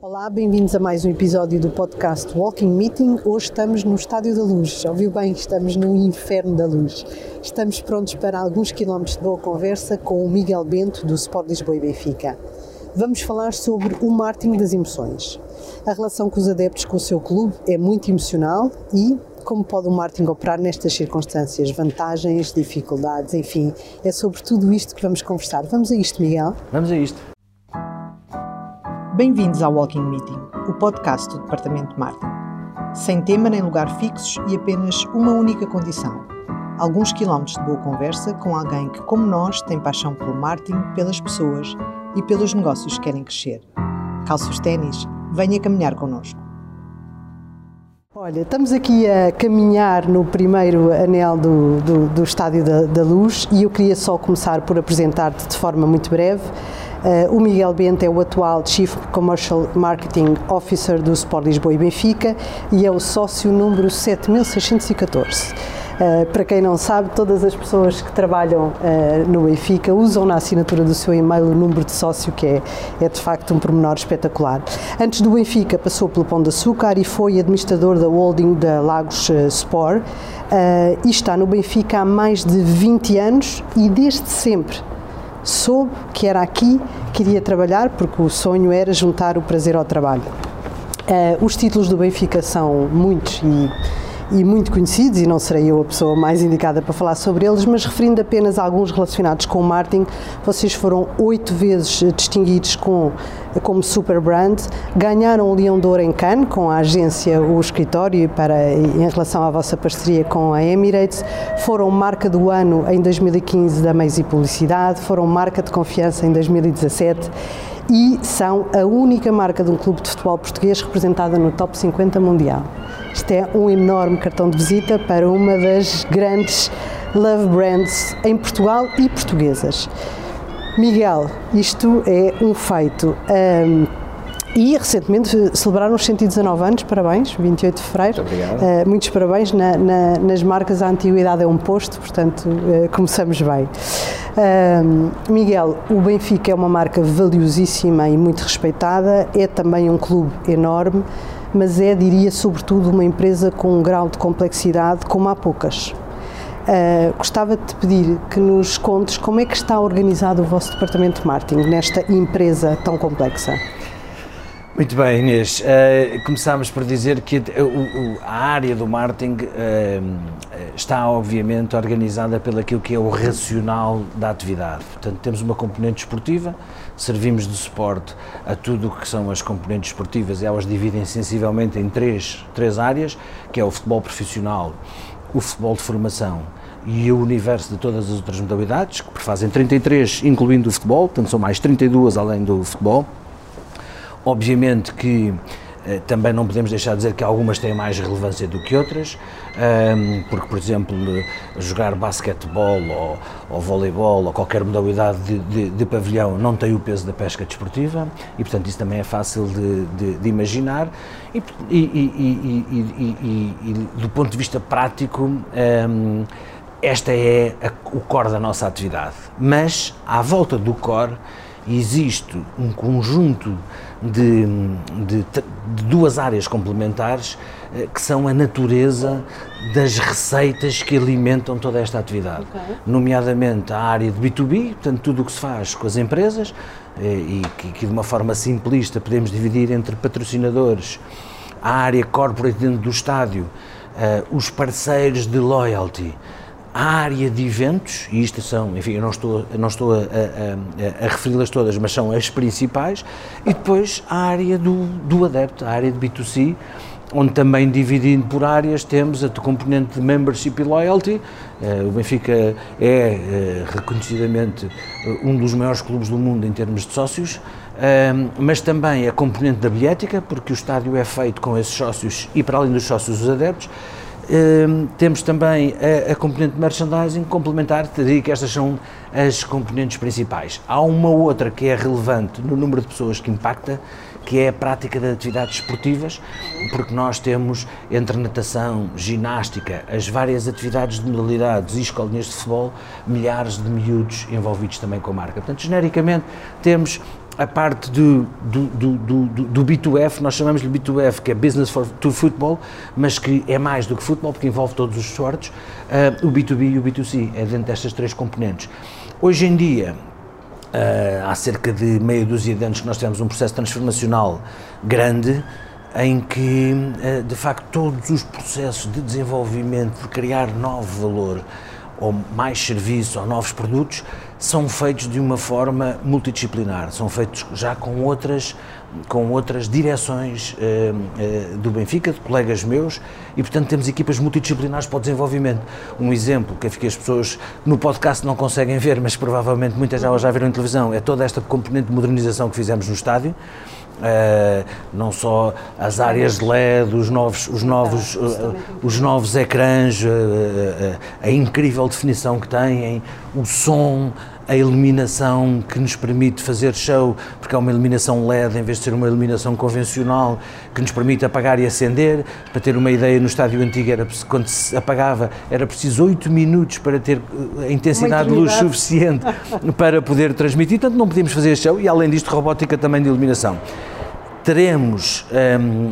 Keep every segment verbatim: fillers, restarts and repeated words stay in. Olá, bem-vindos a mais um episódio do podcast Walking Meeting. Hoje estamos no Estádio da Luz. Já ouviu bem? Estamos no inferno da luz. Estamos prontos para alguns quilómetros de boa conversa com o Miguel Bento, do Sport Lisboa e Benfica. Vamos falar sobre o marketing das emoções. A relação com os adeptos com o seu clube é muito emocional e como pode o marketing operar nestas circunstâncias, vantagens, dificuldades, enfim, é sobre tudo isto que vamos conversar. Vamos a isto, Miguel? Vamos a isto. Bem-vindos ao Walking Meeting, o podcast do Departamento de Marketing. Sem tema nem lugar fixos e apenas uma única condição. Alguns quilómetros de boa conversa com alguém que, como nós, tem paixão pelo marketing, pelas pessoas e pelos negócios que querem crescer. Calça os ténis, venha caminhar connosco. Olha, estamos aqui a caminhar no primeiro anel do, do, do Estádio da, da Luz e eu queria só começar por apresentar-te de forma muito breve. Uh, o Miguel Bento é o atual Chief Commercial Marketing Officer do Sport Lisboa e Benfica e é o sócio número sete mil seiscentos e catorze. Uh, para quem não sabe, todas as pessoas que trabalham uh, no Benfica usam na assinatura do seu e-mail o número de sócio, que é, é de facto um pormenor espetacular. Antes do Benfica passou pelo Pão de Açúcar e foi administrador da holding da Lagos uh, Sport uh, e está no Benfica há mais de vinte anos e desde sempre soube que era aqui que iria trabalhar, porque o sonho era juntar o prazer ao trabalho. Uh, os títulos do Benfica são muitos e e muito conhecidos, e não serei eu a pessoa mais indicada para falar sobre eles, mas referindo apenas a alguns relacionados com o marketing, vocês foram oito vezes distinguidos com, como super brand, ganharam o Leão de Ouro em Cannes, com a agência, o escritório, para, em relação à vossa parceria com a Emirates, foram marca do ano em dois mil e quinze da Meios e Publicidade, foram marca de confiança em dois mil e dezassete e são a única marca de um clube de futebol português representada no top cinquenta mundial. Isto é um enorme cartão de visita para uma das grandes love brands em Portugal e portuguesas. Miguel, isto é um feito. Um, e recentemente celebraram os cento e dezanove anos, parabéns, vinte e oito de fevereiro. Muito obrigado. Uh, muitos parabéns. Na, na, nas marcas a antiguidade é um posto, portanto uh, começamos bem. Um, Miguel, o Benfica é uma marca valiosíssima e muito respeitada, é também um clube enorme, mas é, diria, sobretudo uma empresa com um grau de complexidade como há poucas. Uh, gostava de te pedir que nos contes como é que está organizado o vosso departamento de marketing nesta empresa tão complexa. Muito bem, Inês. Uh, começámos por dizer que o, o, a área do marketing uh, está, obviamente, organizada pelo aquilo que é o racional da atividade. Portanto, temos uma componente esportiva, servimos de suporte a tudo o que são as componentes esportivas e elas dividem sensivelmente em três, três áreas, que é o futebol profissional, o futebol de formação e o universo de todas as outras modalidades, que fazem trinta e três, incluindo o futebol, portanto são mais trinta e duas além do futebol. Obviamente que eh, também não podemos deixar de dizer que algumas têm mais relevância do que outras, um, porque, por exemplo, jogar basquetebol ou, ou voleibol ou qualquer modalidade de, de, de pavilhão não tem o peso da pesca desportiva e, portanto, isso também é fácil de, de, de imaginar e, e, e, e, e, e, e, do ponto de vista prático, um, esta é a, o core da nossa atividade, mas, à volta do core, existe um conjunto de, de, de duas áreas complementares que são a natureza das receitas que alimentam toda esta atividade, okay. Nomeadamente a área de B dois B, portanto tudo o que se faz com as empresas e que, que de uma forma simplista podemos dividir entre patrocinadores, a área corporate dentro do estádio, os parceiros de loyalty, a área de eventos, e isto são, enfim, eu não estou, eu não estou a, a, a, a referi-las todas, mas são as principais, e depois a área do, do adepto, a área de B dois C, onde também dividindo por áreas temos a componente de membership e loyalty. O Benfica é reconhecidamente um dos maiores clubes do mundo em termos de sócios, mas também a componente da bilhética, porque o estádio é feito com esses sócios e para além dos sócios os adeptos. Uh, temos também a, a componente de merchandising complementar, te diria que estas são as componentes principais. Há uma outra que é relevante no número de pessoas que impacta, que é a prática de atividades esportivas, porque nós temos entre natação, ginástica, as várias atividades de modalidades e escolinhas de futebol, milhares de miúdos envolvidos também com a marca. Portanto, genericamente, temos a parte do, do, do, do, do B dois F, nós chamamos-lhe B dois F, que é Business for, to Football, mas que é mais do que futebol, porque envolve todos os esportes, uh, o B dois B e o B dois C, é dentro destas três componentes. Hoje em dia, uh, há cerca de meia dúzia de anos que nós temos um processo transformacional grande, em que, uh, de facto, todos os processos de desenvolvimento, de criar novo valor, ou mais serviço, ou novos produtos, são feitos de uma forma multidisciplinar, são feitos já com outras, com outras direções uh, uh, do Benfica, de colegas meus, e portanto temos equipas multidisciplinares para o desenvolvimento. Um exemplo que as pessoas no podcast não conseguem ver, mas provavelmente muitas delas já viram em televisão, é toda esta componente de modernização que fizemos no estádio, Uh, não só as áreas de L E D, os novos, os novos, uh, os novos ecrãs, uh, uh, a incrível definição que têm, o som, a iluminação que nos permite fazer show, porque é uma iluminação L E D em vez de ser uma iluminação convencional, que nos permite apagar e acender. Para ter uma ideia, no estádio antigo, era, quando se apagava, era preciso oito minutos para ter a intensidade de luz suficiente para poder transmitir, portanto não podíamos fazer show, e além disto robótica também de iluminação. Teremos um, uh,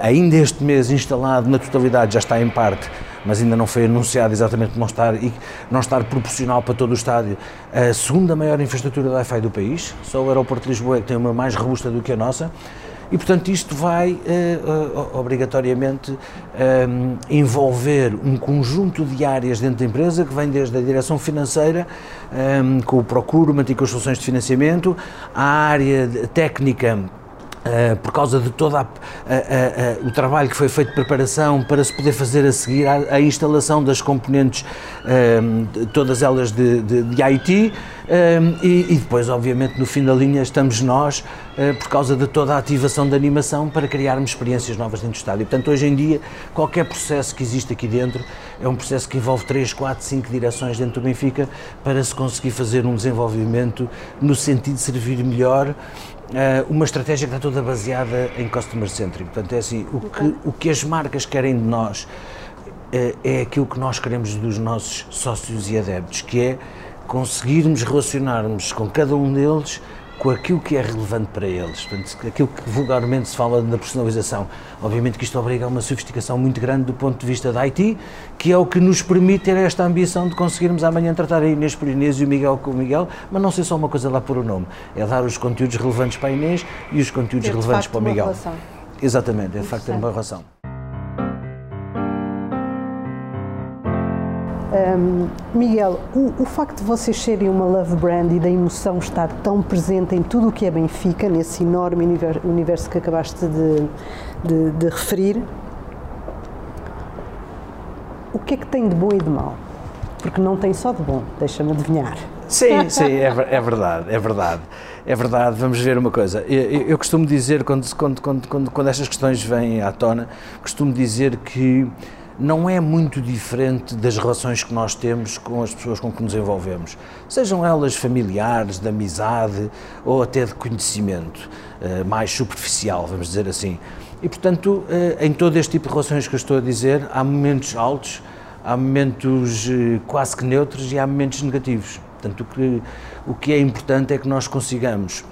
ainda este mês instalado na totalidade, já está em parte, mas ainda não foi anunciado exatamente por não estar, e não estar proporcional para todo o estádio, a segunda maior infraestrutura de Wi-Fi do país, só o aeroporto de Lisboa é que tem uma mais robusta do que a nossa, e portanto isto vai uh, uh, obrigatoriamente um, envolver um conjunto de áreas dentro da empresa, que vem desde a direção financeira, um, com o procurement e com as soluções de financiamento, a área técnica, Uh, por causa de todo o trabalho que foi feito de preparação para se poder fazer a seguir a, a instalação das componentes, uh, todas elas de, de, de I T, uh, e, e depois obviamente no fim da linha estamos nós, uh, por causa de toda a ativação de animação para criarmos experiências novas dentro do estádio. Portanto hoje em dia qualquer processo que existe aqui dentro é um processo que envolve três, quatro, cinco direções dentro do Benfica para se conseguir fazer um desenvolvimento no sentido de servir melhor uma estratégia que está toda baseada em customer centric. Portanto é assim, o que, o que as marcas querem de nós é aquilo que nós queremos dos nossos sócios e adeptos, que é conseguirmos relacionarmos com cada um deles com aquilo que é relevante para eles, portanto, aquilo que vulgarmente se fala na personalização. Obviamente que isto obriga a uma sofisticação muito grande do ponto de vista da I T, que é o que nos permite ter esta ambição de conseguirmos amanhã tratar a Inês por Inês e o Miguel com o Miguel, mas não ser só uma coisa lá por o nome, é dar os conteúdos relevantes para a Inês e os conteúdos relevantes para o Miguel. Exatamente, é de facto ter uma relação. Um, Miguel, o, o facto de vocês serem uma love brand e da emoção estar tão presente em tudo o que é Benfica, nesse enorme universo que acabaste de, de, de referir, o que é que tem de bom e de mau? Porque não tem só de bom, deixa-me adivinhar. Sim, sim, é, é verdade, é verdade, é verdade, vamos ver uma coisa, eu, eu costumo dizer, quando, quando, quando, quando, quando estas questões vêm à tona, costumo dizer que não é muito diferente das relações que nós temos com as pessoas com que nos envolvemos, sejam elas familiares, de amizade ou até de conhecimento, mais superficial, vamos dizer assim. E portanto, em todo este tipo de relações que eu estou a dizer, há momentos altos, há momentos quase que neutros e há momentos negativos. Portanto, o que, o que é importante é que nós consigamos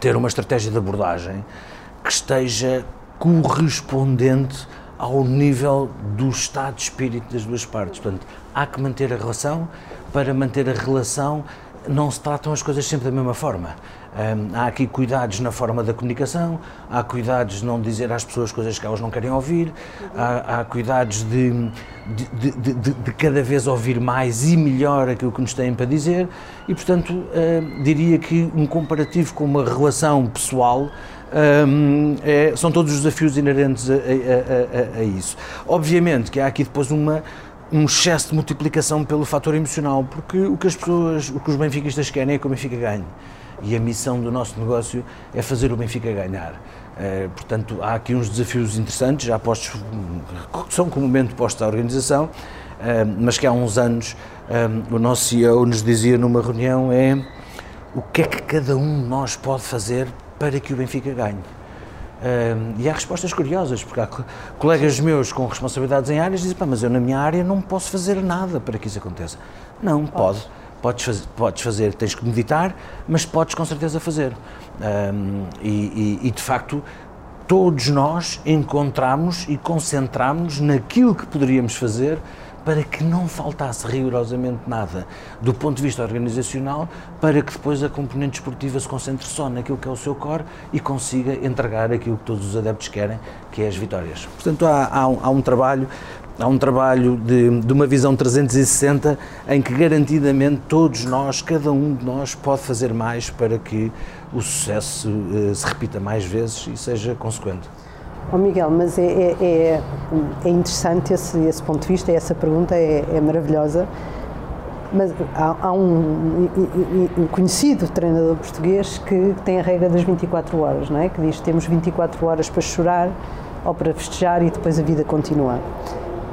ter uma estratégia de abordagem que esteja correspondente ao nível do estado de espírito das duas partes. Portanto, há que manter a relação, para manter a relação não se tratam as coisas sempre da mesma forma. Hum, há aqui cuidados na forma da comunicação, há cuidados de não dizer às pessoas coisas que elas não querem ouvir, há, há cuidados de, de, de, de, de cada vez ouvir mais e melhor aquilo que nos têm para dizer e, portanto, hum, diria que um comparativo com uma relação pessoal hum, é, são todos os desafios inerentes a, a, a, a isso. Obviamente que há aqui depois uma um excesso de multiplicação pelo fator emocional, porque o que as pessoas, o que os benfiquistas querem é que o Benfica ganhe, e a missão do nosso negócio é fazer o Benfica ganhar. Uh, portanto, há aqui uns desafios interessantes, já postos, são comumente postos à organização, uh, mas que há uns anos um, o nosso C E O nos dizia numa reunião é o que é que cada um de nós pode fazer para que o Benfica ganhe. Uh, e há respostas curiosas, porque há colegas meus com responsabilidades em áreas dizem, pá, mas eu na minha área não posso fazer nada para que isso aconteça. Não, pode. Pode, podes fazer, podes fazer, tens que meditar, mas podes com certeza fazer. Um, e, e, e de facto, todos nós encontramos e concentramos naquilo que poderíamos fazer para que não faltasse rigorosamente nada do ponto de vista organizacional, para que depois a componente esportiva se concentre só naquilo que é o seu core e consiga entregar aquilo que todos os adeptos querem, que é as vitórias. Portanto, há, há, um, há um trabalho, há um trabalho de, de uma visão trezentos e sessenta em que garantidamente todos nós, cada um de nós, pode fazer mais para que o sucesso eh, se repita mais vezes e seja consequente. Oh Miguel, mas é, é, é interessante esse, esse ponto de vista, essa pergunta é, é maravilhosa, mas há, há um, um conhecido treinador português que tem a regra das vinte e quatro horas, não é? Que diz que temos vinte e quatro horas para chorar ou para festejar e depois a vida continua.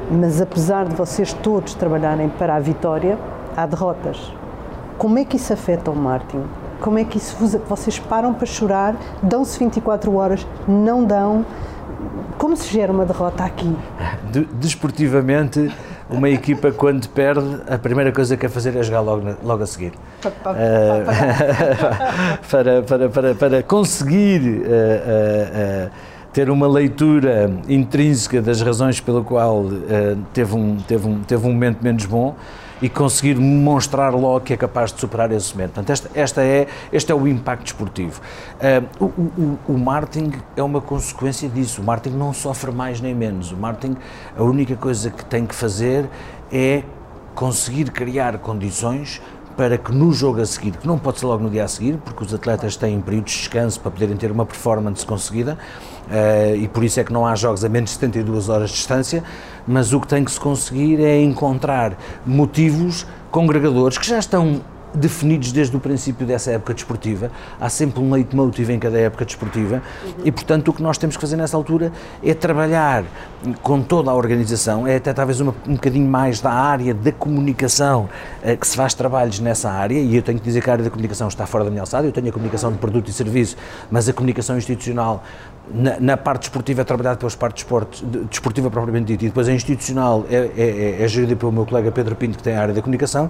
Mas apesar de vocês todos trabalharem para a vitória, há derrotas. Como é que isso afeta o marketing? Como é que isso vos, vocês param para chorar, dão-se vinte e quatro horas, não dão? Como se gera uma derrota aqui? Desportivamente, uma equipa quando perde, a primeira coisa que quer fazer é jogar logo, logo a seguir. para, para, para, para conseguir uh, uh, uh, ter uma leitura intrínseca das razões pela qual uh, teve, um, teve, um, teve um momento menos bom, e conseguir mostrar logo que é capaz de superar esse momento. Portanto, esta, esta é, este é o impacto desportivo. Uh, o, o, o marketing é uma consequência disso, o marketing não sofre mais nem menos, o marketing, a única coisa que tem que fazer é conseguir criar condições para que no jogo a seguir, que não pode ser logo no dia a seguir, porque os atletas têm períodos de descanso para poderem ter uma performance conseguida, uh, e por isso é que não há jogos a menos de setenta e duas horas de distância, mas o que tem que se conseguir é encontrar motivos congregadores que já estão definidos desde o princípio dessa época desportiva, há sempre um leitmotiv em cada época desportiva, uhum. E portanto o que nós temos que fazer nessa altura é trabalhar com toda a organização, é até talvez uma, um bocadinho mais da área da comunicação, eh, que se faz trabalhos nessa área, e eu tenho que dizer que a área da comunicação está fora da minha alçada, eu tenho a comunicação de produto e serviço, mas a comunicação institucional na, na parte desportiva é trabalhada pelas partes de desportiva propriamente dita, e depois a institucional é, é, é, é gerida pelo meu colega Pedro Pinto, que tem a área da comunicação,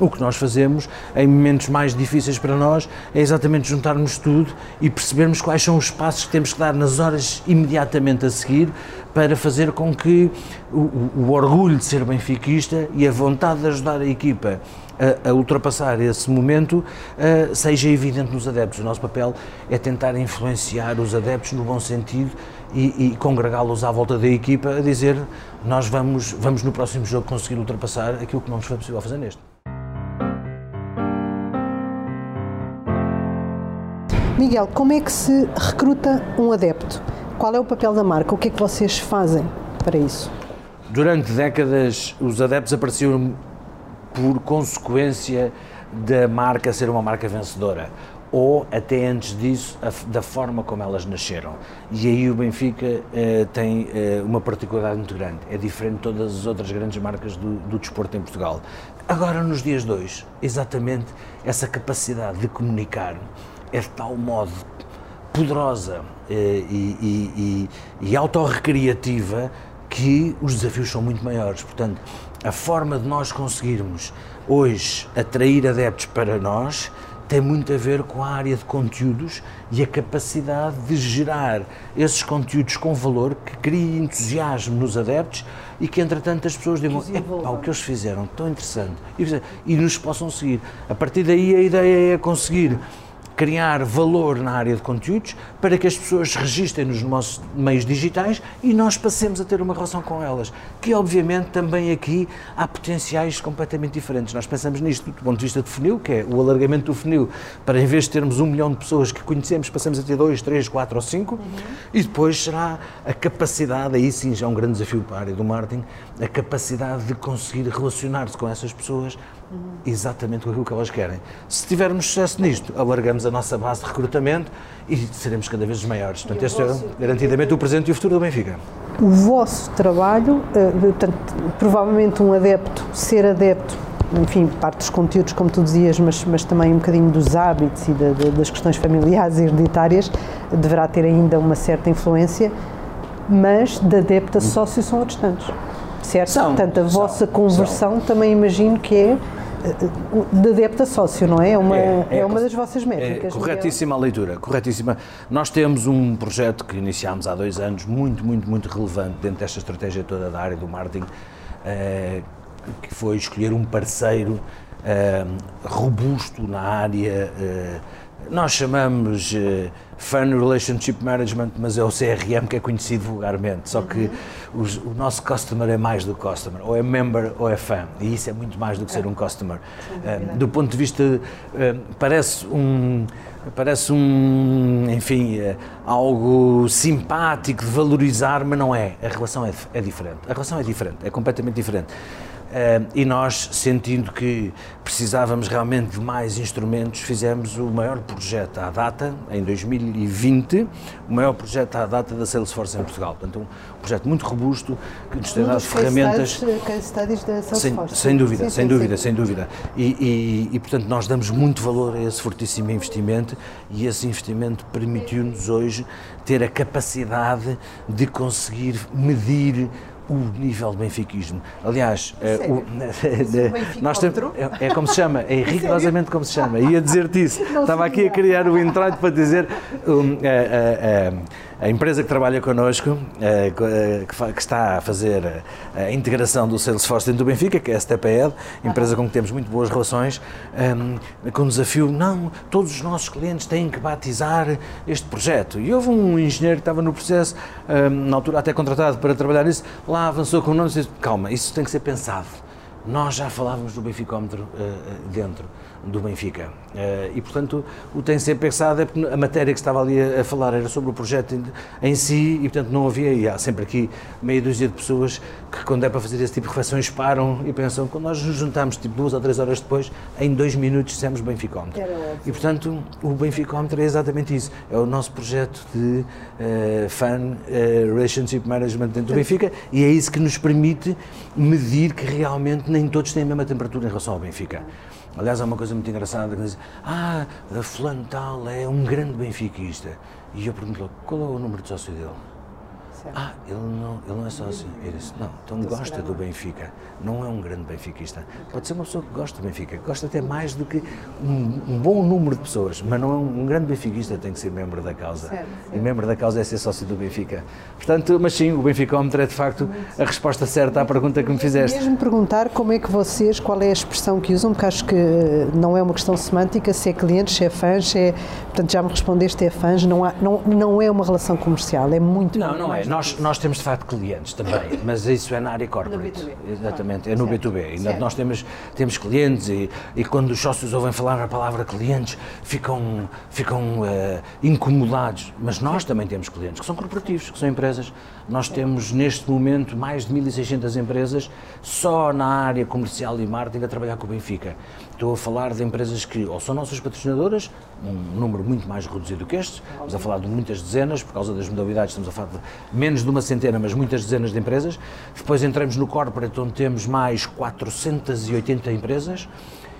uhum. O que nós fazemos em momentos mais difíceis para nós é exatamente juntarmos tudo e percebermos quais são os passos que temos que dar nas horas imediatamente a seguir para fazer com que o, o orgulho de ser benfiquista e a vontade de ajudar a equipa a, a ultrapassar esse momento uh, seja evidente nos adeptos. O nosso papel é tentar influenciar os adeptos no bom sentido e, e congregá-los à volta da equipa a dizer: nós vamos, vamos no próximo jogo conseguir ultrapassar aquilo que não nos foi possível fazer neste. Miguel, como é que se recruta um adepto? Qual é o papel da marca? O que é que vocês fazem para isso? Durante décadas, os adeptos apareciam por consequência da marca ser uma marca vencedora, ou até antes disso, a, da forma como elas nasceram. E aí o Benfica eh, tem eh, uma particularidade muito grande, é diferente de todas as outras grandes marcas do, do desporto em Portugal. Agora, nos dias de hoje, exatamente essa capacidade de comunicar é de tal modo poderosa eh, e, e, e autorrecreativa que os desafios são muito maiores. Portanto, a forma de nós conseguirmos hoje atrair adeptos para nós tem muito a ver com a área de conteúdos e a capacidade de gerar esses conteúdos com valor que crie entusiasmo nos adeptos e que, entretanto, as pessoas digam: epá, o que eles fizeram, tão interessante, e, e nos possam seguir. A partir daí, a ideia é conseguir criar valor na área de conteúdos para que as pessoas se registrem nos nossos meios digitais e nós passemos a ter uma relação com elas, que obviamente também aqui há potenciais completamente diferentes. Nós pensamos nisto do ponto de vista de funil, que é o alargamento do funil, para em vez de termos um milhão de pessoas que conhecemos, passamos a ter dois, três, quatro ou cinco, uhum. E depois será a capacidade, aí sim já é um grande desafio para a área do marketing, a capacidade de conseguir relacionar-se com essas pessoas exatamente com aquilo que elas querem. Se tivermos sucesso nisto, alargamos a nossa base de recrutamento e seremos cada vez maiores. Portanto, este é garantidamente o presente e o futuro do Benfica. O vosso trabalho, portanto, provavelmente um adepto, ser adepto, enfim, parte dos conteúdos, como tu dizias, mas, mas também um bocadinho dos hábitos e da, das questões familiares e hereditárias, deverá ter ainda uma certa influência, mas de adepto a sócio são outros tantos. Certo? São, Portanto, a são, vossa conversão são. Também imagino que é de adepto a sócio, não é? É uma, é, é, é uma das vossas métricas. É, corretíssima a leitura, corretíssima. Nós temos um projeto que iniciámos há dois anos, muito, muito, muito relevante dentro desta estratégia toda da área do marketing, eh, que foi escolher um parceiro eh, robusto na área, eh, nós chamamos eh, Fan Relationship Management, mas é o C R M que é conhecido vulgarmente, só que uhum. os, o nosso customer é mais do customer, ou é member ou é fan, e isso é muito mais do que é. ser um customer. Uh, do ponto de vista, uh, parece um, parece um, enfim, uh, algo simpático de valorizar, mas não é, a relação é, é diferente, a relação é diferente, é completamente diferente. Uh, e nós, sentindo que precisávamos realmente de mais instrumentos, fizemos o maior projeto à data, em dois mil e vinte, o maior projeto à data da Salesforce em Portugal. Portanto, um projeto muito robusto, que nos tem dado ferramentas... Um dos case studies da Salesforce. Sem dúvida, sem dúvida, sem dúvida. E, e, e, portanto, nós damos muito valor a esse fortíssimo investimento, e esse investimento permitiu-nos hoje ter a capacidade de conseguir medir o nível de benfiquismo. Aliás, é, o, o nós temos, é, é como se chama, é rigorosamente como se chama, ia dizer-te isso, não estava aqui a criar o introito para dizer, um, a, a, a empresa que trabalha connosco, a, que está a fazer a integração do Salesforce dentro do Benfica, que é a S T P, empresa com que temos muito boas relações, um, com o desafio, não, todos os nossos clientes têm que batizar este projeto, e houve um engenheiro que estava no processo, um, na altura até contratado para trabalhar nisso, lá avançou com o nome e disse, calma, isso tem que ser pensado. Nós já falávamos do Benficómetro uh, dentro do Benfica uh, e, portanto, o tem que ser pensado é porque a matéria que estava ali a, a falar era sobre o projeto em si e, portanto, não havia, e há sempre aqui meia dúzia de pessoas que, quando é para fazer esse tipo de reflexões, param e pensam, quando nós nos juntámos, tipo, duas ou três horas depois, em dois minutos fizemos o Benficómetro. E, portanto, o Benficómetro é exatamente isso, é o nosso projeto de uh, Fan uh, Relationship Management dentro do Benfica, e é isso que nos permite medir que realmente nem todos têm a mesma temperatura em relação ao Benfica. Aliás, há uma coisa muito engraçada que diz, ah, fulano tal é um grande benfiquista. E eu pergunto-lhe, qual é o número de sócio dele? Certo. Ah, ele não, ele não é sócio. E ele disse, não, então gosta do Benfica, não é um grande benfiquista. Pode ser uma pessoa que gosta do Benfica, que gosta até mais do que um, um bom número de pessoas, mas não é um, um grande benfiquista, tem que ser membro da causa. Certo, certo. E membro da causa é ser sócio do Benfica. Portanto, mas sim, o Benficómetro é de facto a resposta certa à pergunta que me fizeste. Mesmo perguntar como é que vocês, qual é a expressão que usam, porque acho que não é uma questão semântica, se é clientes, se é fãs, se é, portanto já me respondeste, é fãs, não, há, não, não é uma relação comercial, é muito... Não, não é. Nós, nós temos de facto clientes também, mas isso é na área corporate, exatamente, é no B dois B, certo. Nós temos, temos clientes e, e quando os sócios ouvem falar a palavra clientes ficam, ficam uh, incomodados, mas nós também temos clientes que são corporativos, que são empresas, nós temos neste momento mais de mil e seiscentas empresas só na área comercial e marketing a trabalhar com o Benfica. Estou a falar de empresas que ou são nossas patrocinadoras, um número muito mais reduzido que este, estamos a falar de muitas dezenas, por causa das modalidades estamos a falar de menos de uma centena, mas muitas dezenas de empresas. Depois entramos no corporate, onde temos mais quatrocentas e oitenta empresas,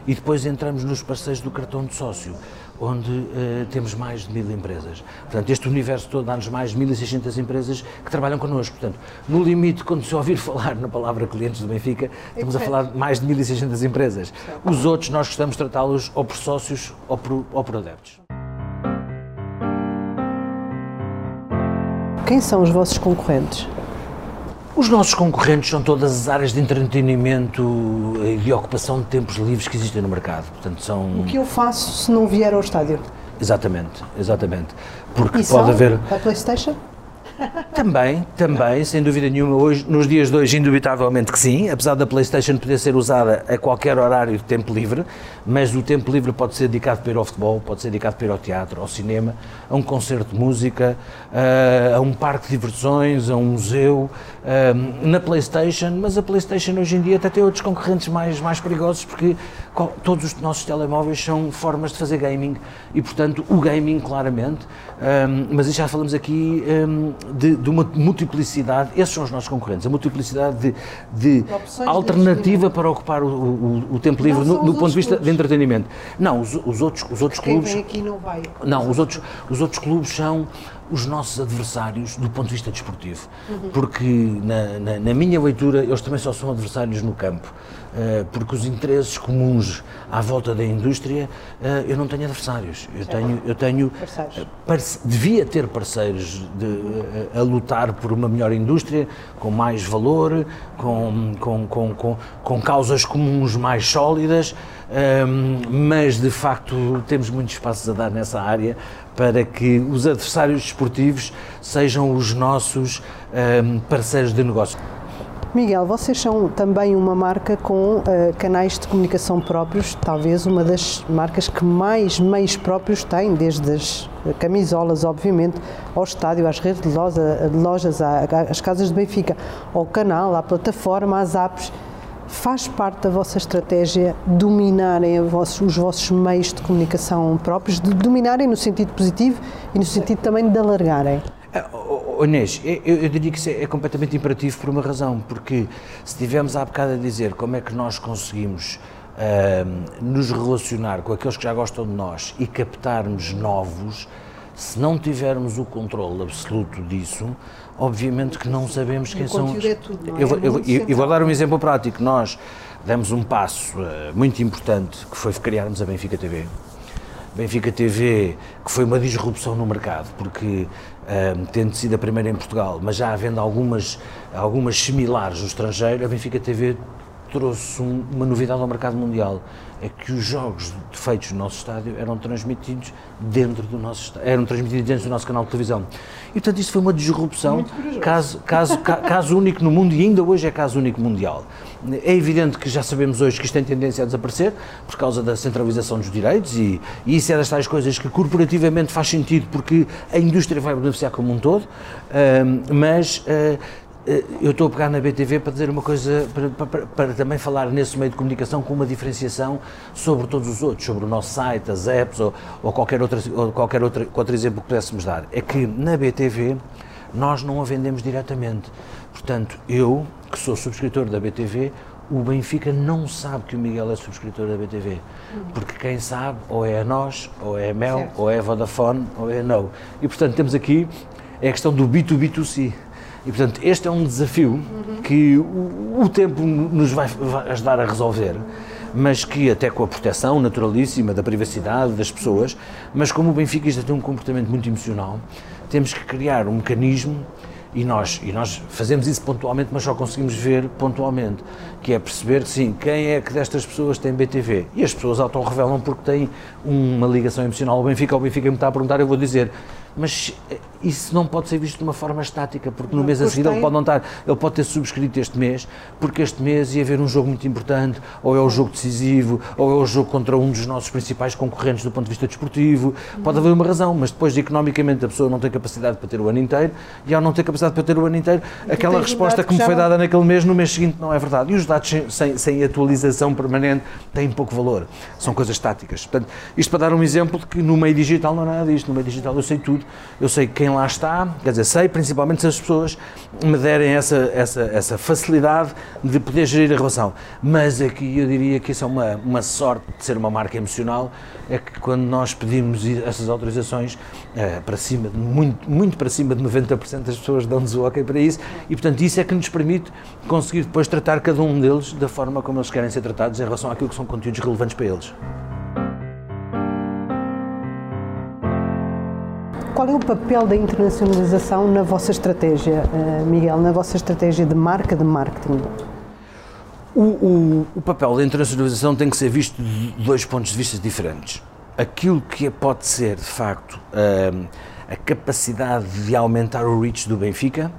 e depois entramos nos parceiros do cartão de sócio, onde uh, temos mais de mil empresas. Portanto, este universo todo dá-nos mais de mil e seiscentas empresas que trabalham connosco. Portanto, no limite, quando se ouvir falar na palavra clientes do Benfica, estamos a falar de mais de mil e seiscentas empresas. Os outros, nós gostamos de tratá-los ou por sócios ou por, ou por adeptos. Quem são os vossos concorrentes? Os nossos concorrentes são todas as áreas de entretenimento e de ocupação de tempos livres que existem no mercado. Portanto, são... O que eu faço se não vier ao estádio? Exatamente, exatamente. Porque e pode haver... a PlayStation? Também, também, sem dúvida nenhuma, hoje, nos dias de hoje, indubitavelmente que sim, apesar da PlayStation poder ser usada a qualquer horário de tempo livre, mas o tempo livre pode ser dedicado para ir ao futebol, pode ser dedicado para ir ao teatro, ao cinema, a um concerto de música, a um parque de diversões, a um museu, na PlayStation, mas a PlayStation hoje em dia até tem outros concorrentes mais, mais perigosos, porque todos os nossos telemóveis são formas de fazer gaming e, portanto, o gaming claramente, mas já falamos aqui... De, de uma multiplicidade, esses são os nossos concorrentes, a multiplicidade de, de, de alternativa para ocupar o, o, o tempo não livre no, do ponto de vista clubes. de entretenimento. Não, os, os outros, os outros clubes... Quem vem aqui não vai. Não, os outros, os outros clubes são os nossos adversários do ponto de vista desportivo, uhum. porque na, na, na minha leitura eles também só são adversários no campo, uh, porque os interesses comuns à volta da indústria, uh, eu não tenho adversários, eu é. tenho, eu tenho uh, parce, devia ter parceiros de, uh, a lutar por uma melhor indústria, com mais valor, com, com, com, com, com causas comuns mais sólidas, um, mas de facto temos muitos passos a dar nessa área para que os adversários desportivos sejam os nossos um, parceiros de negócio. Miguel, vocês são também uma marca com uh, canais de comunicação próprios, talvez uma das marcas que mais meios próprios têm, desde as camisolas, obviamente, ao estádio, às redes de loja, lojas, às casas de Benfica, ao canal, à plataforma, às apps. Faz parte da vossa estratégia dominarem os vossos meios de comunicação próprios, de dominarem no sentido positivo e no sentido também de alargarem? Oh, Inês, eu, eu diria que isso é completamente imperativo por uma razão, porque se tivemos há bocado a dizer como é que nós conseguimos uh, nos relacionar com aqueles que já gostam de nós e captarmos novos, se não tivermos o controle absoluto disso, obviamente que não sabemos quem são os... É tudo, não é? Eu, eu, eu, eu, eu vou dar um exemplo prático. Nós demos um passo uh, muito importante, que foi criarmos a Benfica T V. Benfica T V, que foi uma disrupção no mercado, porque um, tendo sido a primeira em Portugal, mas já havendo algumas, algumas similares no estrangeiro, a Benfica T V trouxe um, uma novidade ao mercado mundial, é que os jogos feitos no nosso estádio eram transmitidos dentro do nosso eram transmitidos dentro do nosso canal de televisão. E portanto isso foi uma disrupção, caso, caso, ca, caso único no mundo, e ainda hoje é caso único mundial. É evidente que já sabemos hoje que isto tem tendência a desaparecer por causa da centralização dos direitos, e, e isso é das tais coisas que corporativamente faz sentido, porque a indústria vai beneficiar como um todo, uh, mas... Uh, eu estou a pegar na B T V para dizer uma coisa, para, para, para também falar nesse meio de comunicação com uma diferenciação sobre todos os outros, sobre o nosso site, as apps ou, ou qualquer, outra, ou qualquer outra, outro exemplo que pudéssemos dar. É que na B T V nós não a vendemos diretamente. Portanto, eu, que sou subscritor da B T V, o Benfica não sabe que o Miguel é subscritor da B T V, porque quem sabe ou é a N O S, ou é a Mel, certo. Ou é a Vodafone, ou é a N O. E portanto temos aqui a questão do B dois B dois C. E, portanto, este é um desafio uhum. que o, o tempo nos vai, vai ajudar a resolver, mas que até com a proteção naturalíssima da privacidade das pessoas, mas como o Benfica ainda tem um comportamento muito emocional, temos que criar um mecanismo, e nós, e nós fazemos isso pontualmente, mas só conseguimos ver pontualmente, que é perceber, sim, quem é que destas pessoas tem B T V. E as pessoas autorrevelam porque têm uma ligação emocional ao Benfica, o Benfica me está a perguntar, eu vou dizer... Mas isso não pode ser visto de uma forma estática, porque no mês a seguir ele pode não estar, ele pode ter subscrito este mês, porque este mês ia haver um jogo muito importante, ou é o jogo decisivo, ou é o jogo contra um dos nossos principais concorrentes do ponto de vista desportivo, pode haver uma razão, mas depois economicamente a pessoa não tem capacidade para ter o ano inteiro, e ao não ter capacidade para ter o ano inteiro, aquela resposta que me foi dada naquele mês, no mês seguinte não é verdade, e os dados sem, sem atualização permanente têm pouco valor, são coisas estáticas. Portanto, isto para dar um exemplo de que no meio digital não é nada disto, no meio digital eu sei tudo, eu sei quem lá está, quer dizer, sei principalmente se as pessoas me derem essa, essa, essa facilidade de poder gerir a relação, mas aqui eu diria que isso é uma, uma sorte de ser uma marca emocional, é que quando nós pedimos essas autorizações, é, para cima, muito, muito para cima de noventa por cento das pessoas dão-nos o ok para isso, e portanto isso é que nos permite conseguir depois tratar cada um deles da forma como eles querem ser tratados em relação àquilo que são conteúdos relevantes para eles. Qual é o papel da internacionalização na vossa estratégia, Miguel, na vossa estratégia de marca, de marketing? O, o, o papel da internacionalização tem que ser visto de dois pontos de vista diferentes. Aquilo que pode ser, de facto, a, a capacidade de aumentar o reach do Benfica,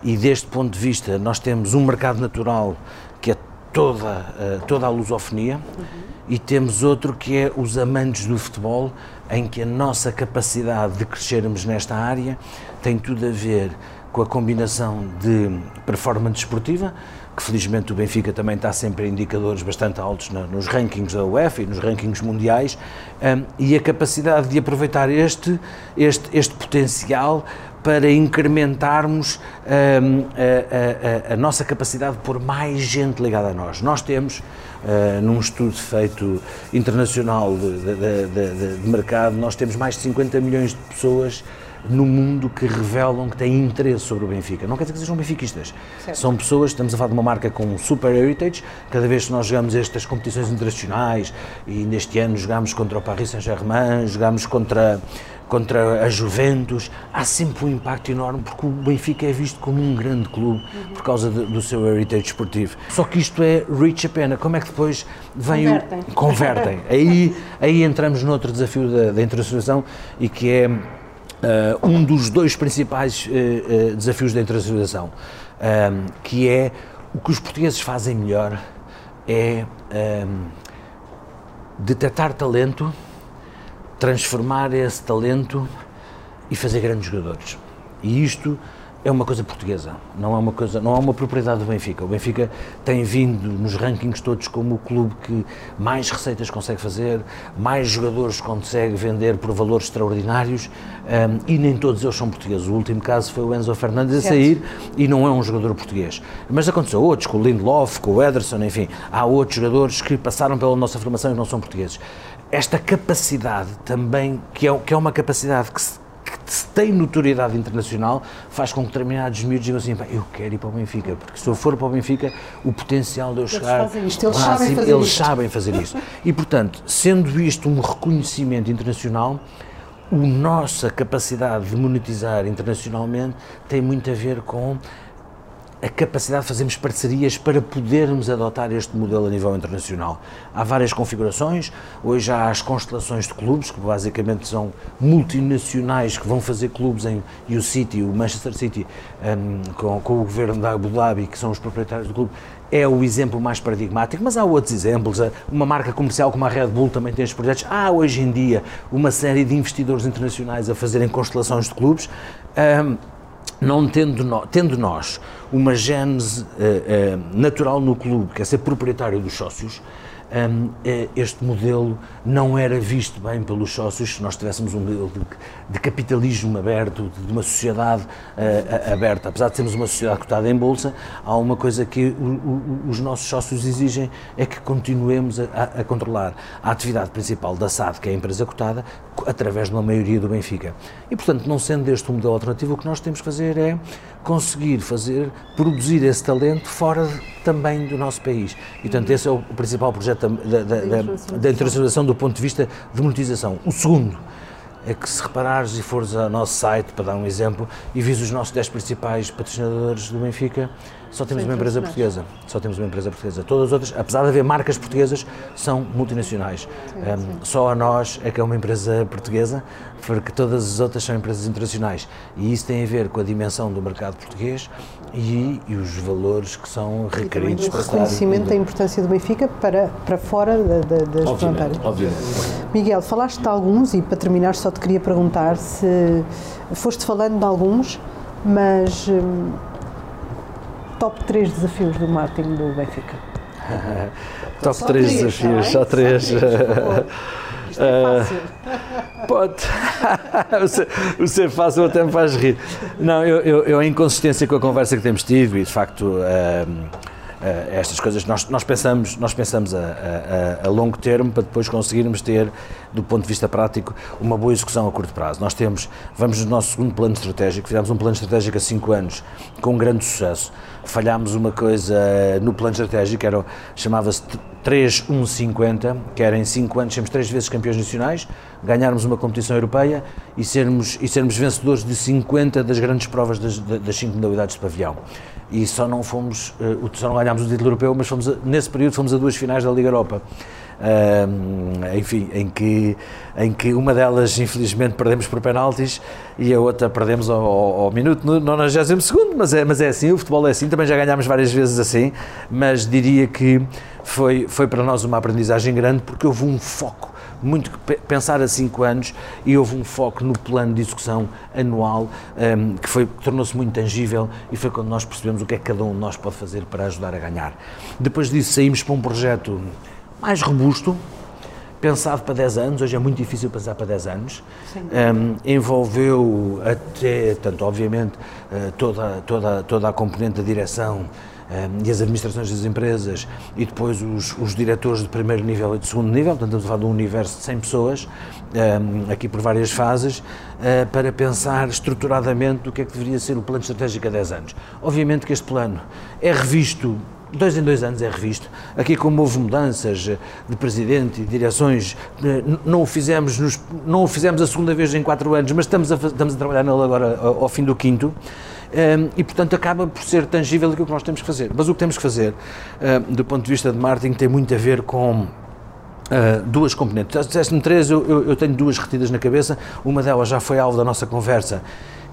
e deste ponto de vista nós temos um mercado natural que é toda, toda a lusofonia, uhum. e temos outro que é os amantes do futebol, em que a nossa capacidade de crescermos nesta área tem tudo a ver com a combinação de performance esportiva, que felizmente o Benfica também está sempre em indicadores bastante altos na, nos rankings da UEFA e nos rankings mundiais, um, e a capacidade de aproveitar este, este, este potencial para incrementarmos um, a, a, a nossa capacidade de pôr mais gente ligada a nós. Nós temos, uh, num estudo feito internacional de, de, de, de, de mercado, nós temos mais de cinquenta milhões de pessoas no mundo que revelam que têm interesse sobre o Benfica. Não quer dizer que sejam benfiquistas, certo. São pessoas, estamos a falar de uma marca com super heritage, cada vez que nós jogamos estas competições internacionais, e neste ano jogámos contra o Paris Saint-Germain, jogámos contra, contra a Juventus, há sempre um impacto enorme porque o Benfica é visto como um grande clube uhum. por causa de, do seu heritage esportivo. Só que isto é reach a pena, como é que depois vem convertem. O... Convertem. aí, aí entramos noutro desafio da, da internacionalização e que é uh, um dos dois principais uh, uh, desafios da internacionalização, um, que é o que os portugueses fazem melhor é um, detectar talento, transformar esse talento e fazer grandes jogadores. E isto é uma coisa portuguesa, não é uma coisa, não é uma propriedade do Benfica. O Benfica tem vindo nos rankings todos como o clube que mais receitas consegue fazer, mais jogadores consegue vender por valores extraordinários, um, e nem todos eles são portugueses. O último caso foi o Enzo Fernandes a sair e não é um jogador português. Mas aconteceu outros, com o Lindelof, com o Ederson, enfim, há outros jogadores que passaram pela nossa formação e não são portugueses. Esta capacidade também, que é, que é uma capacidade que se que se tem notoriedade internacional, faz com que determinados miúdos digam assim, pá, eu quero ir para o Benfica, porque se eu for para o Benfica, o potencial de eu eles chegar... Isto, eles máximo, sabem fazer Eles isto. sabem fazer isso. E, portanto, sendo isto um reconhecimento internacional, a nossa capacidade de monetizar internacionalmente tem muito a ver com a capacidade de fazermos parcerias para podermos adotar este modelo a nível internacional. Há várias configurações, hoje há as constelações de clubes, que basicamente são multinacionais que vão fazer clubes em o City, o Manchester City, um, com, com o governo da Abu Dhabi, que são os proprietários do clube, é o exemplo mais paradigmático, mas há outros exemplos, uma marca comercial como a Red Bull também tem estes projetos, há hoje em dia uma série de investidores internacionais a fazerem constelações de clubes, um, não tendo, no, tendo nós uma gênese uh, uh, natural no clube, que é ser proprietário dos sócios, um, uh, este modelo não era visto bem pelos sócios se nós tivéssemos um modelo de, de capitalismo aberto, de, de uma sociedade uh, a, aberta. Apesar de sermos uma sociedade cotada em bolsa, há uma coisa que o, o, os nossos sócios exigem é que continuemos a, a, a controlar a atividade principal da S A D, que é a empresa cotada, através de uma maioria do Benfica. E, portanto, não sendo este um modelo alternativo, o que nós temos que fazer é conseguir fazer, produzir esse talento fora de, também do nosso país. E, portanto, esse é o principal projeto da, da, da, da internacionalização do ponto de vista de monetização. O segundo é que, se reparares e fores ao nosso site, para dar um exemplo, e vis os nossos dez principais patrocinadores do Benfica, só temos uma empresa portuguesa, só temos uma empresa portuguesa. Todas as outras, apesar de haver marcas portuguesas, são multinacionais. Sim, sim. Um, só a N O S é que é uma empresa portuguesa, porque todas as outras são empresas internacionais. E isso tem a ver com a dimensão do mercado português e, e os valores que são requeridos. E o reconhecimento da importância do Benfica para, para fora da, da, das fronteiras. Miguel, falaste de alguns e, para terminar, só te queria perguntar se foste falando de alguns, mas... Top três desafios do marketing do Benfica. Top só três desafios, só três. Só três, por favor. Isto é fácil. Uh, pode. o, ser, o ser fácil até me faz rir. Não, eu, eu, eu, a inconsistência com a conversa que temos tido e, de facto, uh, uh, estas coisas, nós, nós pensamos, nós pensamos a, a, a longo termo para depois conseguirmos ter, do ponto de vista prático, uma boa execução a curto prazo. Nós temos, vamos no nosso segundo plano estratégico, fizemos um plano estratégico há cinco anos, com um grande sucesso. Falhámos uma coisa no plano estratégico, era, chamava-se três um cinquenta, que era em cinco anos sermos três vezes campeões nacionais, ganharmos uma competição europeia e sermos, e sermos vencedores de cinquenta das grandes provas das, das cinco modalidades de pavilhão. E só não fomos, só não ganhámos o título europeu, mas fomos a, nesse período fomos a duas finais da Liga Europa. Um, enfim, em que, em que uma delas infelizmente perdemos por penaltis e a outra perdemos ao, ao, ao minuto nonagésimo segundo, mas é, mas é assim, o futebol é assim, também já ganhámos várias vezes assim, mas diria que foi, foi para nós uma aprendizagem grande porque houve um foco, muito pensar a cinco anos e houve um foco no plano de execução anual um, que, foi, que tornou-se muito tangível e foi quando nós percebemos o que é que cada um de nós pode fazer para ajudar a ganhar. Depois disso saímos para um projeto mais robusto, pensado para dez anos, hoje é muito difícil pensar para dez anos, um, envolveu até, tanto obviamente, toda, toda, toda a componente da direção, um, e as administrações das empresas e depois os, os diretores de primeiro nível e de segundo nível, portanto estamos a falar de um universo de cem pessoas, um, aqui por várias fases, uh, para pensar estruturadamente o que é que deveria ser o plano estratégico a dez anos. Obviamente que este plano é revisto, dois em dois anos é revisto, aqui como houve mudanças de presidente e direções, não o fizemos, nos, não o fizemos a segunda vez em quatro anos, mas estamos a, estamos a trabalhar nele agora ao, ao fim do quinto, um, e portanto acaba por ser tangível aquilo que nós temos que fazer. Mas o que temos que fazer, um, do ponto de vista de marketing, tem muito a ver com Uh, duas componentes. Disseste-me três, eu, eu, eu tenho duas retidas na cabeça, uma delas já foi alvo da nossa conversa,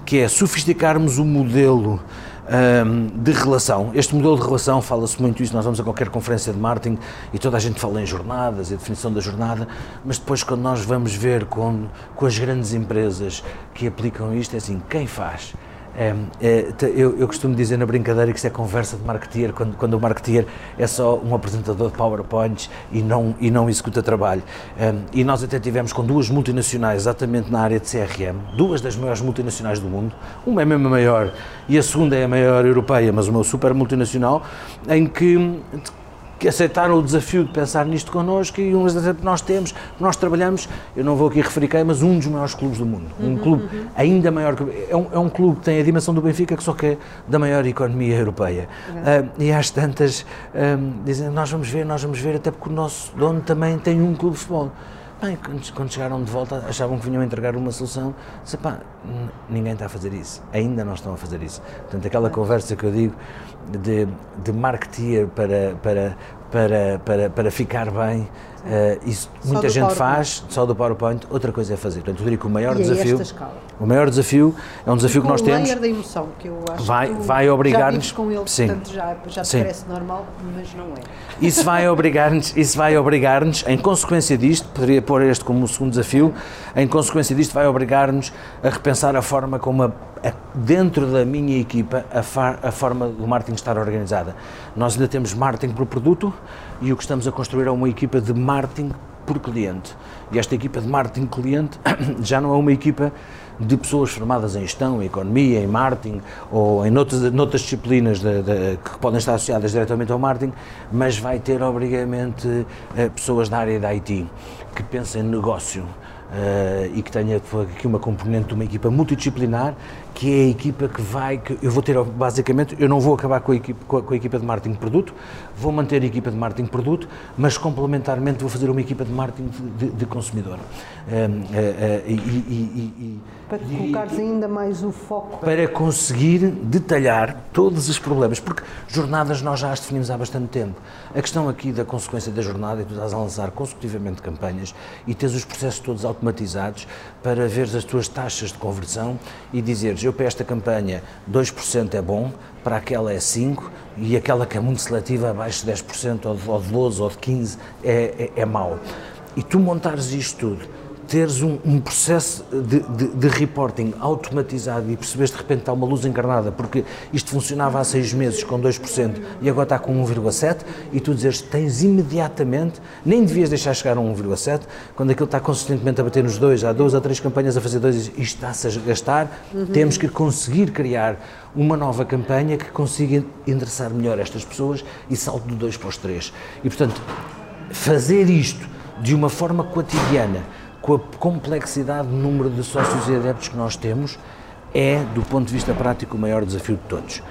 que é sofisticarmos o modelo um, de relação. Este modelo de relação, fala-se muito isso, nós vamos a qualquer conferência de marketing e toda a gente fala em jornadas, a definição da jornada, mas depois quando nós vamos ver com, com as grandes empresas que aplicam isto, é assim, quem faz? É, é, eu, eu costumo dizer na brincadeira que isso é conversa de marketeer, quando, quando o marketeer é só um apresentador de PowerPoints e não, e não executa trabalho. É, e nós até tivemos com duas multinacionais, exatamente na área de C R M, duas das maiores multinacionais do mundo, uma é mesmo a maior e a segunda é a maior europeia, mas uma super multinacional, em que que aceitaram o desafio de pensar nisto connosco e umas das coisas que nós temos, nós trabalhamos, eu não vou aqui referir quem, mas um dos maiores clubes do mundo, um uhum, clube uhum. ainda maior, que, é, um, é um clube que tem a dimensão do Benfica, que só que é da maior economia europeia, uhum. uh, e às tantas uh, dizem, nós vamos ver, nós vamos ver, até porque o nosso dono também tem um clube de futebol. Bem, quando, quando chegaram de volta, achavam que vinham entregar uma solução, disse, pá, ninguém está a fazer isso, ainda não estão a fazer isso. Portanto, aquela conversa que eu digo de, de marketeer para, para, para, para, para ficar bem, uh, isso só muita gente faz, só do PowerPoint, outra coisa é fazer. Portanto, eu diria que o maior e desafio, é esta o maior desafio é um desafio que nós temos, o layer da emoção, que eu acho vai, que tu vai obrigar-nos, já vives com ele, sim, portanto já, já te parece normal, mas não é. Isso vai obrigar-nos, isso vai obrigar-nos, em consequência disto, poderia pôr este como o segundo desafio, em consequência disto vai obrigar-nos a repensar a forma como, a, a, dentro da minha equipa, a, far, a forma do marketing estar organizada. Nós ainda temos marketing por produto e o que estamos a construir é uma equipa de marketing por cliente. E esta equipa de marketing cliente já não é uma equipa de pessoas formadas em gestão, em economia, em marketing ou em noutras, noutras disciplinas de, de, que podem estar associadas diretamente ao marketing, mas vai ter obrigatoriamente pessoas da área da I T que pensem em negócio. Uh, e que tenha aqui uma componente de uma equipa multidisciplinar, que é a equipa que vai, que eu vou ter basicamente, eu não vou acabar com a equipa, com a, com a equipa de marketing produto, vou manter a equipa de marketing produto, mas complementarmente vou fazer uma equipa de marketing de, de consumidor. Uh, uh, uh, e, e, e, para e, colocares e, ainda mais o foco. Para conseguir detalhar todos os problemas, porque jornadas nós já as definimos há bastante tempo. A questão aqui da consequência da jornada é que tu estás a lançar consecutivamente campanhas e tens os processos todos automatizados. automatizados para veres as tuas taxas de conversão e dizeres, eu para esta campanha dois por cento é bom, para aquela é cinco por cento e aquela que é muito seletiva abaixo de dez por cento ou de doze por cento ou de quinze por cento é, é, é mau. E tu montares isto tudo, teres um, um processo de, de, de reporting automatizado e perceberes de repente está uma luz encarnada porque isto funcionava há seis meses com dois por cento e agora está com um vírgula sete por cento e tu dizes tens imediatamente, nem devias deixar chegar a um vírgula sete por cento, quando aquilo está consistentemente a bater nos dois, há duas ou três campanhas a fazer dois, isto está-se a gastar, uhum. Temos que conseguir criar uma nova campanha que consiga endereçar melhor estas pessoas e salto do dois para os três. E portanto, fazer isto de uma forma quotidiana, com a complexidade do número de sócios e adeptos que nós temos, é, do ponto de vista prático, o maior desafio de todos.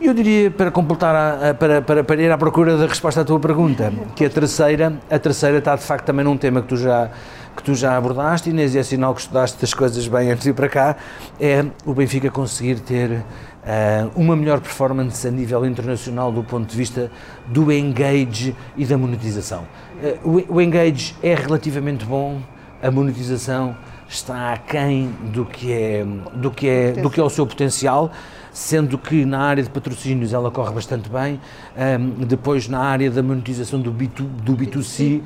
Eu diria, para completar, a, a, para, para, para ir à procura da resposta à tua pergunta, que a terceira, a terceira está, de facto, também num tema que tu já, que tu já abordaste, Inês, e é sinal que estudaste as coisas bem antes de ir para cá, é o Benfica conseguir ter Uh, uma melhor performance a nível internacional do ponto de vista do engage e da monetização. Uh, o, o engage é relativamente bom, a monetização está aquém do que é, do que é, do que é o seu potencial, sendo que na área de patrocínios ela corre bastante bem, um, depois na área da monetização do, B dois, do B dois C uh,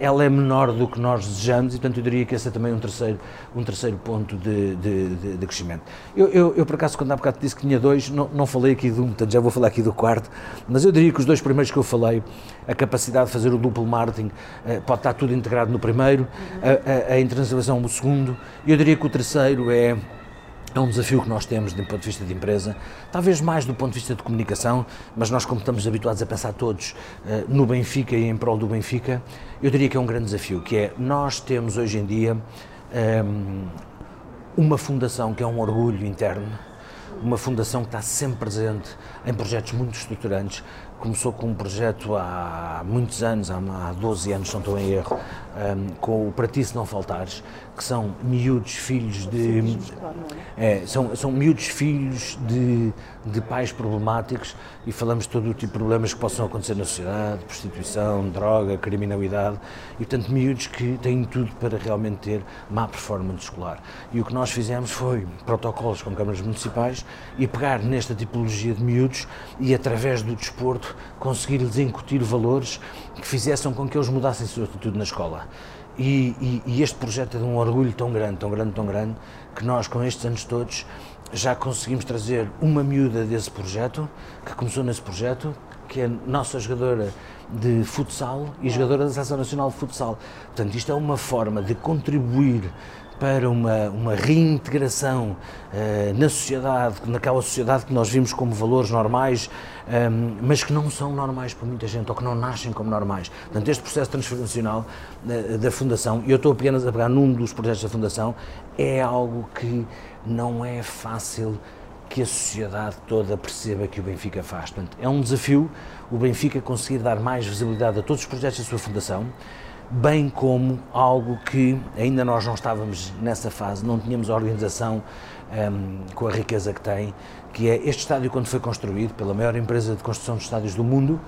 ela é menor do que nós desejamos e portanto eu diria que esse é também um terceiro, um terceiro ponto de, de, de, de crescimento. Eu, eu, eu por acaso quando há bocado disse que tinha dois, não, não falei aqui de um, portanto já vou falar aqui do quarto, mas eu diria que os dois primeiros que eu falei, a capacidade de fazer o duplo marketing, uh, pode estar tudo integrado no primeiro, uhum. a, a, a internacionalização no segundo, eu diria que o terceiro é é um desafio que nós temos do ponto de vista de empresa, talvez mais do ponto de vista de comunicação, mas nós, como estamos habituados a pensar todos uh, no Benfica e em prol do Benfica, eu diria que é um grande desafio, que é, nós temos hoje em dia um, uma fundação que é um orgulho interno, uma fundação que está sempre presente em projetos muito estruturantes. Começou com um projeto há muitos anos, há doze anos, se não estou em erro, um, com o Para Ti Se Não Faltares, que são miúdos filhos de... É, são, são miúdos filhos de, de pais problemáticos, e falamos de todo o tipo de problemas que possam acontecer na sociedade, prostituição, droga, criminalidade, e portanto miúdos que têm tudo para realmente ter má performance escolar. E o que nós fizemos foi protocolos com câmaras municipais e pegar nesta tipologia de miúdos e, através do desporto, conseguir-lhes incutir valores que fizessem com que eles mudassem a sua atitude na escola. E, e, e este projeto é de um orgulho tão grande, tão grande, tão grande, que nós, com estes anos todos, já conseguimos trazer uma miúda desse projeto, que começou nesse projeto, que é nossa jogadora de futsal e jogadora da Seleção Nacional de Futsal. Portanto, isto é uma forma de contribuir para uma, uma reintegração uh, na sociedade, naquela sociedade que nós vimos como valores normais, um, mas que não são normais para muita gente, ou que não nascem como normais. Portanto, este processo transformacional uh, da Fundação, e eu estou apenas a pegar num dos projetos da Fundação, é algo que não é fácil que a sociedade toda perceba que o Benfica faz. Portanto, é um desafio o Benfica conseguir dar mais visibilidade a todos os projetos da sua Fundação, bem como algo que ainda nós não estávamos nessa fase, não tínhamos a organização um, com a riqueza que tem, que é este estádio, quando foi construído pela maior empresa de construção de estádios do mundo,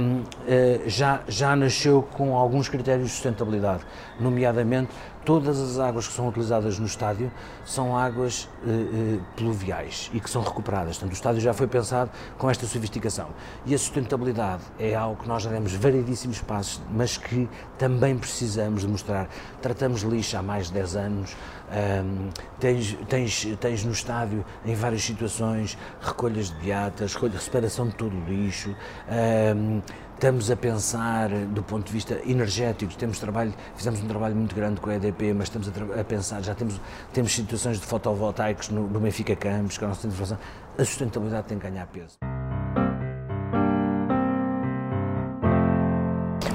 um, uh, já, já nasceu com alguns critérios de sustentabilidade, nomeadamente todas as águas que são utilizadas no estádio são águas uh, uh, pluviais e que são recuperadas. Portanto, o estádio já foi pensado com esta sofisticação. E a sustentabilidade é algo que nós já demos variedíssimos passos, mas que também precisamos de mostrar. Tratamos lixo há mais de dez anos, um, tens, tens, tens no estádio, em várias situações, recolhas de beatas, separação de todo o lixo, um, estamos a pensar do ponto de vista energético, temos trabalho, fizemos um trabalho muito grande com a E D P, mas estamos a, a pensar, já temos, temos situações de fotovoltaicos no, no Benfica Campos, que a nossa informação, a sustentabilidade tem que ganhar peso.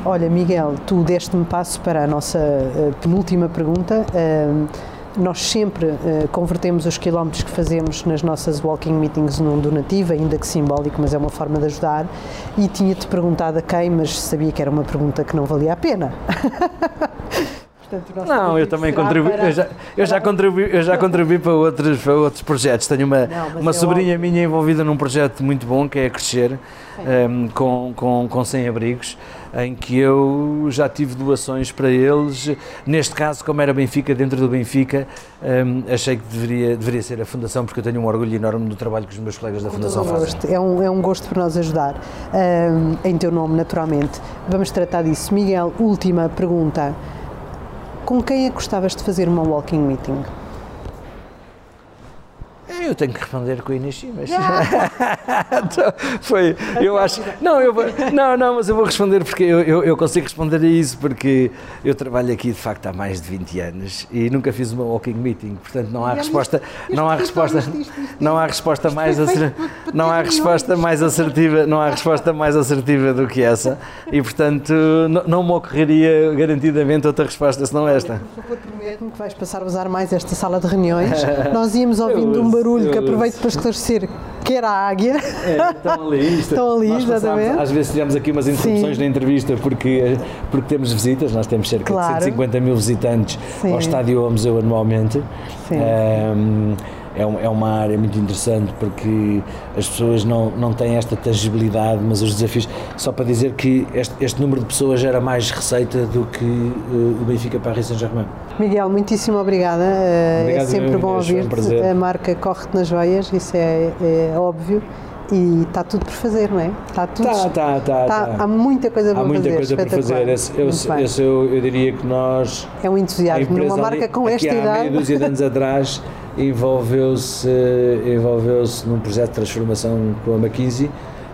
Olha, Miguel, tu deste-me passo para a nossa uh, penúltima pergunta. Uh, Nós sempre uh, convertemos os quilómetros que fazemos nas nossas Walking Meetings num donativo, ainda que simbólico, mas é uma forma de ajudar, e tinha-te perguntado a quem, mas sabia que era uma pergunta que não valia a pena. Portanto, não, eu também contribuí, para... eu, já, eu, já contribuí, eu já contribuí para outros, para outros projetos. Tenho uma, não, uma sobrinha óbvio. minha envolvida num projeto muito bom, que é a Crescer, um, com, com, com sem-abrigos, em que eu já tive doações para eles. Neste caso, como era Benfica, dentro do Benfica, hum, achei que deveria, deveria ser a Fundação, porque eu tenho um orgulho enorme do trabalho que os meus colegas da Fundação fazem. É um, é um gosto para nós ajudar, hum, em teu nome, naturalmente. Vamos tratar disso. Miguel, última pergunta. Com quem é que gostavas de fazer uma Walking Meeting? Eu tenho que responder com a Inês Simas. Foi, eu acho... Não, eu vou, não, não, mas eu vou responder porque eu, eu, eu consigo responder a isso, porque eu trabalho aqui, de facto, há mais de vinte anos e nunca fiz uma Walking Meeting, portanto não há resposta, não há resposta, não há resposta mais não há resposta mais assertiva, não há resposta mais assertiva do que essa e, portanto, não, não me ocorreria garantidamente outra resposta senão esta. Por favor, prometo-me que vais passar a usar mais esta sala de reuniões. Nós íamos ouvindo um barulho que aproveito para esclarecer que era a águia. É, estão ali, estão ali exatamente. Às vezes tivemos aqui umas interrupções Sim. na entrevista porque, porque temos visitas, nós temos cerca claro. de cento e cinquenta mil visitantes Sim. ao estádio ou ao museu anualmente. Sim. Um, é uma área muito interessante porque as pessoas não, não têm esta tangibilidade, mas os desafios... Só para dizer que este, este número de pessoas gera mais receita do que uh, o Benfica Paris Saint-Germain. Miguel, muitíssimo obrigada. Uh, Obrigado, é sempre bom ouvir-te. É um a marca corre-te nas joias, isso é, é óbvio. E está tudo por fazer, não é? Está tudo. Tá, tá, tá, tá, tá. Há muita coisa para fazer. Há muita fazer, coisa para fazer. Esse, eu, esse eu, eu diria que nós. É um entusiasmo. Numa marca com esta idade. Há meia dúzia de anos atrás envolveu-se envolveu-se num projeto de transformação com a McKinsey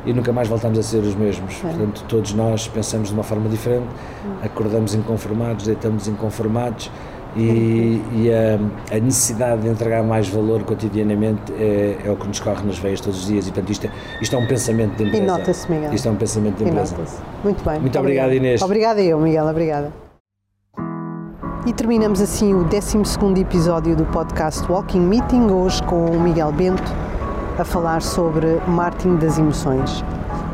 e nunca mais voltámos a ser os mesmos. É. Portanto, todos nós pensamos de uma forma diferente, acordamos inconformados, deitamos inconformados. e, e a, a necessidade de entregar mais valor cotidianamente é, é o que nos corre nas veias todos os dias e, portanto, isto, isto é um pensamento de empresa. E nota-se, Miguel. Isto é um pensamento de empresa. Muito bem. Muito obrigado, Inês. Obrigada eu, Miguel. Obrigada. E terminamos assim o décimo segundo episódio do podcast Walking Meeting, hoje com o Miguel Bento, a falar sobre marketing das emoções.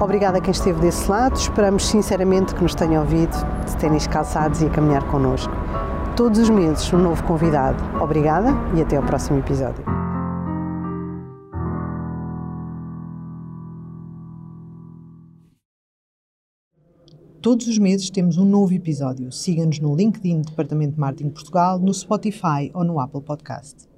Obrigada a quem esteve desse lado, esperamos sinceramente que nos tenha ouvido, de ténis calçados e a caminhar connosco. Todos os meses um novo convidado. Obrigada e até ao próximo episódio. Todos os meses temos um novo episódio. Siga-nos no LinkedIn Departamento de Marketing Portugal, no Spotify ou no Apple Podcast.